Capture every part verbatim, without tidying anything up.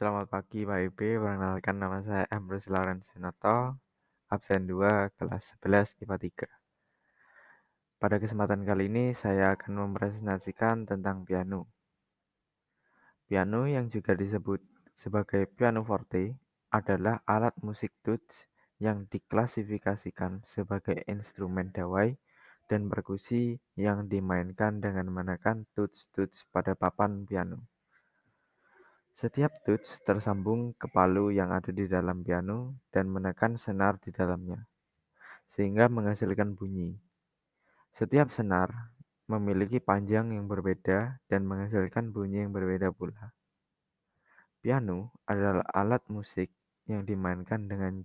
Selamat pagi Pak I B, perkenalkan nama saya Ambrose Lawrence Winoto, absen dua, kelas sebelas, I P A tiga. Pada kesempatan kali ini, saya akan mempresentasikan tentang piano. Piano yang juga disebut sebagai pianoforte adalah alat musik Dutch yang diklasifikasikan sebagai instrumen dawai dan perkusi yang dimainkan dengan menekan tuts-tuts pada papan piano. Setiap tuts tersambung ke palu yang ada di dalam piano dan menekan senar di dalamnya, sehingga menghasilkan bunyi. Setiap senar memiliki panjang yang berbeda dan menghasilkan bunyi yang berbeda pula. Piano adalah alat musik yang dimainkan dengan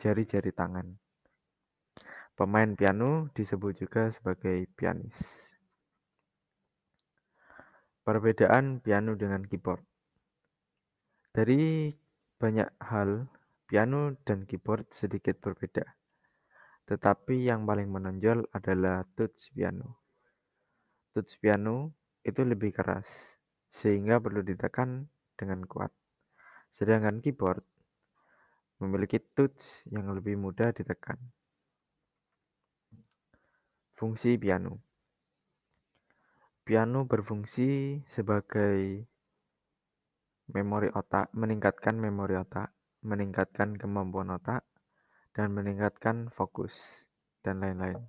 jari-jari tangan. Pemain piano disebut juga sebagai pianis. Perbedaan piano dengan keyboard. Dari banyak hal, piano dan keyboard sedikit berbeda, tetapi yang paling menonjol adalah touch piano. Touch piano itu lebih keras, sehingga perlu ditekan dengan kuat. Sedangkan keyboard memiliki touch yang lebih mudah ditekan. Fungsi piano. Piano berfungsi sebagai memori otak, meningkatkan memori otak, meningkatkan kemampuan otak, dan meningkatkan fokus, dan lain-lain.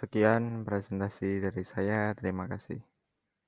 Sekian presentasi dari saya. Terima kasih.